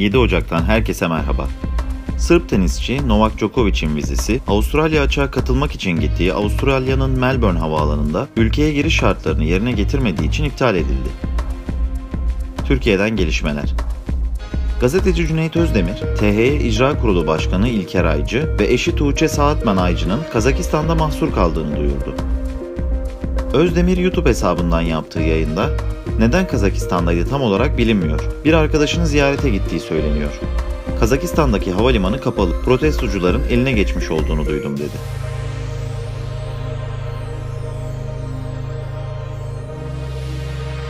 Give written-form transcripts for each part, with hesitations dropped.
7 Ocak'tan herkese merhaba. Sırp tenisçi Novak Djokovic'in vizesi, Avustralya Açık'a katılmak için gittiği Avustralya'nın Melbourne havaalanında ülkeye giriş şartlarını yerine getirmediği için iptal edildi. Türkiye'den gelişmeler. Gazeteci Cüneyt Özdemir, THY İcra Kurulu Başkanı İlker Ayıcı ve eşi Tuğçe Saatmen Ayıcı'nın Kazakistan'da mahsur kaldığını duyurdu. Özdemir YouTube hesabından yaptığı yayında, neden Kazakistan'daydı tam olarak bilinmiyor, bir arkadaşını ziyarete gittiği söyleniyor. Kazakistan'daki havalimanı kapalı, protestocuların eline geçmiş olduğunu duydum dedi.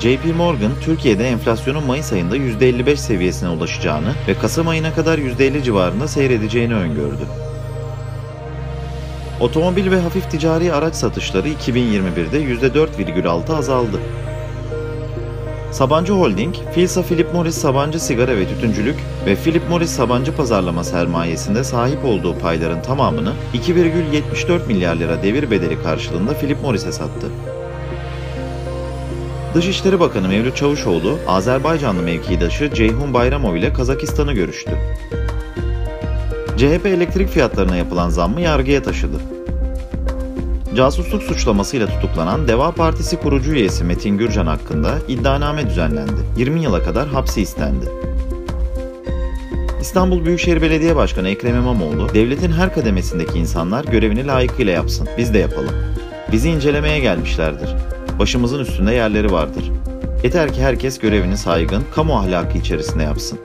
J.P. Morgan, Türkiye'de enflasyonun Mayıs ayında %55 seviyesine ulaşacağını ve Kasım ayına kadar %50 civarında seyredeceğini öngördü. Otomobil ve hafif ticari araç satışları 2021'de %4,6 azaldı. Sabancı Holding, Filsa Philip Morris Sabancı Sigara ve Tütüncülük ve Philip Morris Sabancı Pazarlama sermayesinde sahip olduğu payların tamamını 2,74 milyar lira devir bedeli karşılığında Philip Morris'e sattı. Dışişleri Bakanı Mevlüt Çavuşoğlu, Azerbaycanlı mevkidaşı Ceyhun Bayramoğlu ile Kazakistan'ı görüştü. CHP elektrik fiyatlarına yapılan zammı yargıya taşıdı. Casusluk suçlamasıyla tutuklanan DEVA Partisi kurucu üyesi Metin Gürcan hakkında iddianame düzenlendi. 20 yıla kadar hapsi istendi. İstanbul Büyükşehir Belediye Başkanı Ekrem İmamoğlu, devletin her kademesindeki insanlar görevini layıkıyla yapsın, biz de yapalım. Bizi incelemeye gelmişlerdir. Başımızın üstünde yerleri vardır. Yeter ki herkes görevini saygın, kamu ahlakı içerisinde yapsın.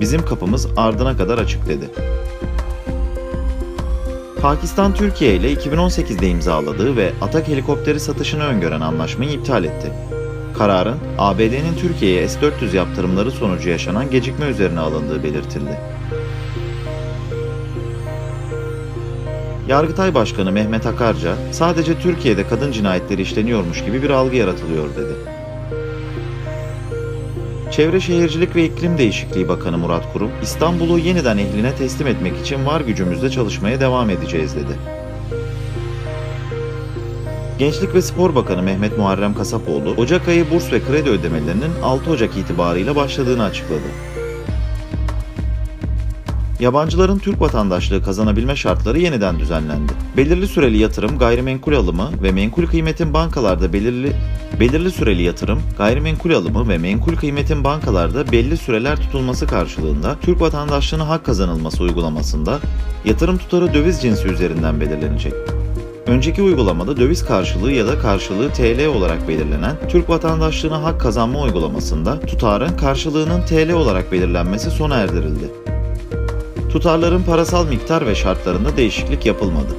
Bizim kapımız ardına kadar açık dedi. Pakistan, Türkiye ile 2018'de imzaladığı ve Atak helikopteri satışını öngören anlaşmayı iptal etti. Kararın, ABD'nin Türkiye'ye S-400 yaptırımları sonucu yaşanan gecikme üzerine alındığı belirtildi. Yargıtay Başkanı Mehmet Akarca, sadece Türkiye'de kadın cinayetleri işleniyormuş gibi bir algı yaratılıyor dedi. Çevre Şehircilik ve İklim Değişikliği Bakanı Murat Kurum, İstanbul'u yeniden ehline teslim etmek için var gücümüzle çalışmaya devam edeceğiz dedi. Gençlik ve Spor Bakanı Mehmet Muharrem Kasapoğlu, Ocak ayı burs ve kredi ödemelerinin 6 Ocak itibarıyla başladığını açıkladı. Yabancıların Türk vatandaşlığı kazanabilme şartları yeniden düzenlendi. Belirli süreli yatırım, gayrimenkul alımı ve menkul kıymetin bankalarda belli süreler tutulması karşılığında Türk vatandaşlığına hak kazanılması uygulamasında yatırım tutarı döviz cinsi üzerinden belirlenecek. Önceki uygulamada döviz karşılığı ya da karşılığı TL olarak belirlenen Türk vatandaşlığına hak kazanma uygulamasında tutarın karşılığının TL olarak belirlenmesi sona erdirildi. Tutarların parasal miktar ve şartlarında değişiklik yapılmadı.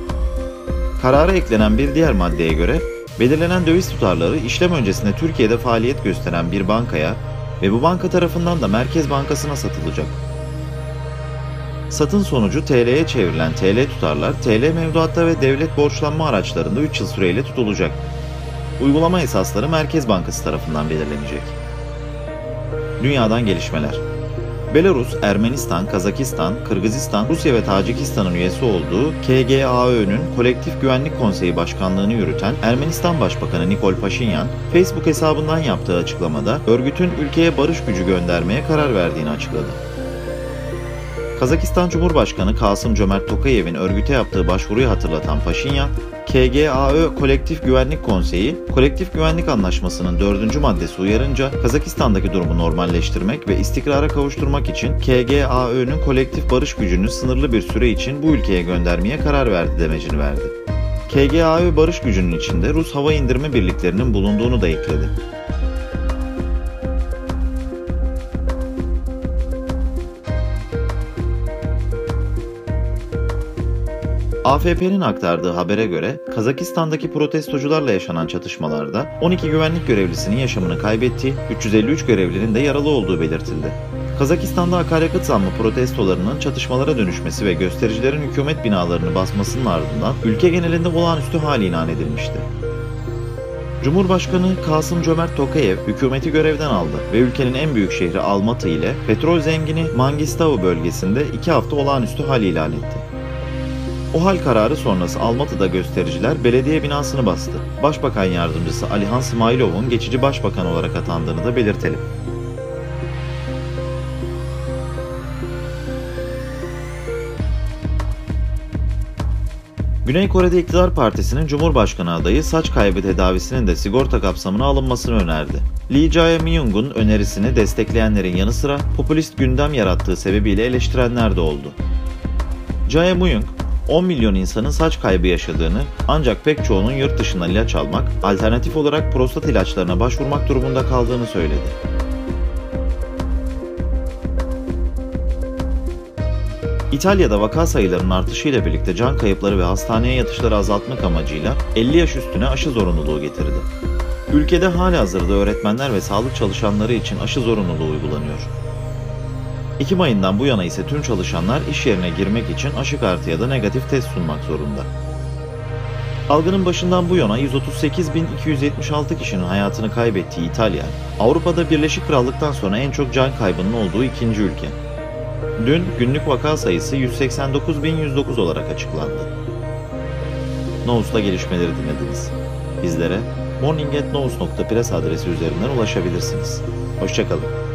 Karara eklenen bir diğer maddeye göre, belirlenen döviz tutarları işlem öncesinde Türkiye'de faaliyet gösteren bir bankaya ve bu banka tarafından da Merkez Bankası'na satılacak. Satın sonucu TL'ye çevrilen TL tutarlar, TL mevduatta ve devlet borçlanma araçlarında 3 yıl süreyle tutulacak. Uygulama esasları Merkez Bankası tarafından belirlenecek. Dünyadan gelişmeler. Belarus, Ermenistan, Kazakistan, Kırgızistan, Rusya ve Tacikistan'ın üyesi olduğu KGAÖ'nün Kolektif Güvenlik Konseyi Başkanlığını yürüten Ermenistan Başbakanı Nikol Paşinyan, Facebook hesabından yaptığı açıklamada örgütün ülkeye barış gücü göndermeye karar verdiğini açıkladı. Kazakistan Cumhurbaşkanı Kasım Jomart Tokayev'in örgüte yaptığı başvuruyu hatırlatan Paşinyan, KGAÖ Kolektif Güvenlik Konseyi, Kolektif Güvenlik Anlaşması'nın 4. maddesi uyarınca Kazakistan'daki durumu normalleştirmek ve istikrara kavuşturmak için KGAÖ'nün kolektif barış gücünü sınırlı bir süre için bu ülkeye göndermeye karar verdi demecini verdi. KGAÖ barış gücünün içinde Rus hava indirme birliklerinin bulunduğunu da ekledi. AFP'nin aktardığı habere göre, Kazakistan'daki protestocularla yaşanan çatışmalarda 12 güvenlik görevlisinin yaşamını kaybettiği, 353 görevlinin de yaralı olduğu belirtildi. Kazakistan'da akaryakıt zammı protestolarının çatışmalara dönüşmesi ve göstericilerin hükümet binalarını basmasının ardından ülke genelinde olağanüstü hal ilan edilmişti. Cumhurbaşkanı Kasım Jomart Tokayev hükümeti görevden aldı ve ülkenin en büyük şehri Almatı ile petrol zengini Mangistavu bölgesinde 2 hafta olağanüstü hal ilan etti. O hal kararı sonrası Almatı'da göstericiler belediye binasını bastı. Başbakan Yardımcısı Alihan Smailov'un geçici başbakan olarak atandığını da belirtelim. Güney Kore'de iktidar partisinin Cumhurbaşkanı adayı saç kaybı tedavisinin de sigorta kapsamına alınmasını önerdi. Lee Jae-myung'un önerisini destekleyenlerin yanı sıra popülist gündem yarattığı sebebiyle eleştirenler de oldu. Jae-myung, 10 milyon insanın saç kaybı yaşadığını ancak pek çoğunun yurt dışından ilaç almak, alternatif olarak prostat ilaçlarına başvurmak durumunda kaldığını söyledi. İtalya'da vaka sayılarının artışıyla birlikte can kayıpları ve hastaneye yatışları azaltmak amacıyla 50 yaş üstüne aşı zorunluluğu getirdi. Ülkede halihazırda öğretmenler ve sağlık çalışanları için aşı zorunluluğu uygulanıyor. Ekim ayından bu yana ise tüm çalışanlar iş yerine girmek için aşı kartı ya da negatif test sunmak zorunda. Salgının başından bu yana 138.276 kişinin hayatını kaybettiği İtalya, Avrupa'da Birleşik Krallık'tan sonra en çok can kaybının olduğu ikinci ülke. Dün günlük vaka sayısı 189.109 olarak açıklandı. Noos'ta gelişmeleri dinlediniz. Bizlere morning@noos.press adresi üzerinden ulaşabilirsiniz. Hoşçakalın.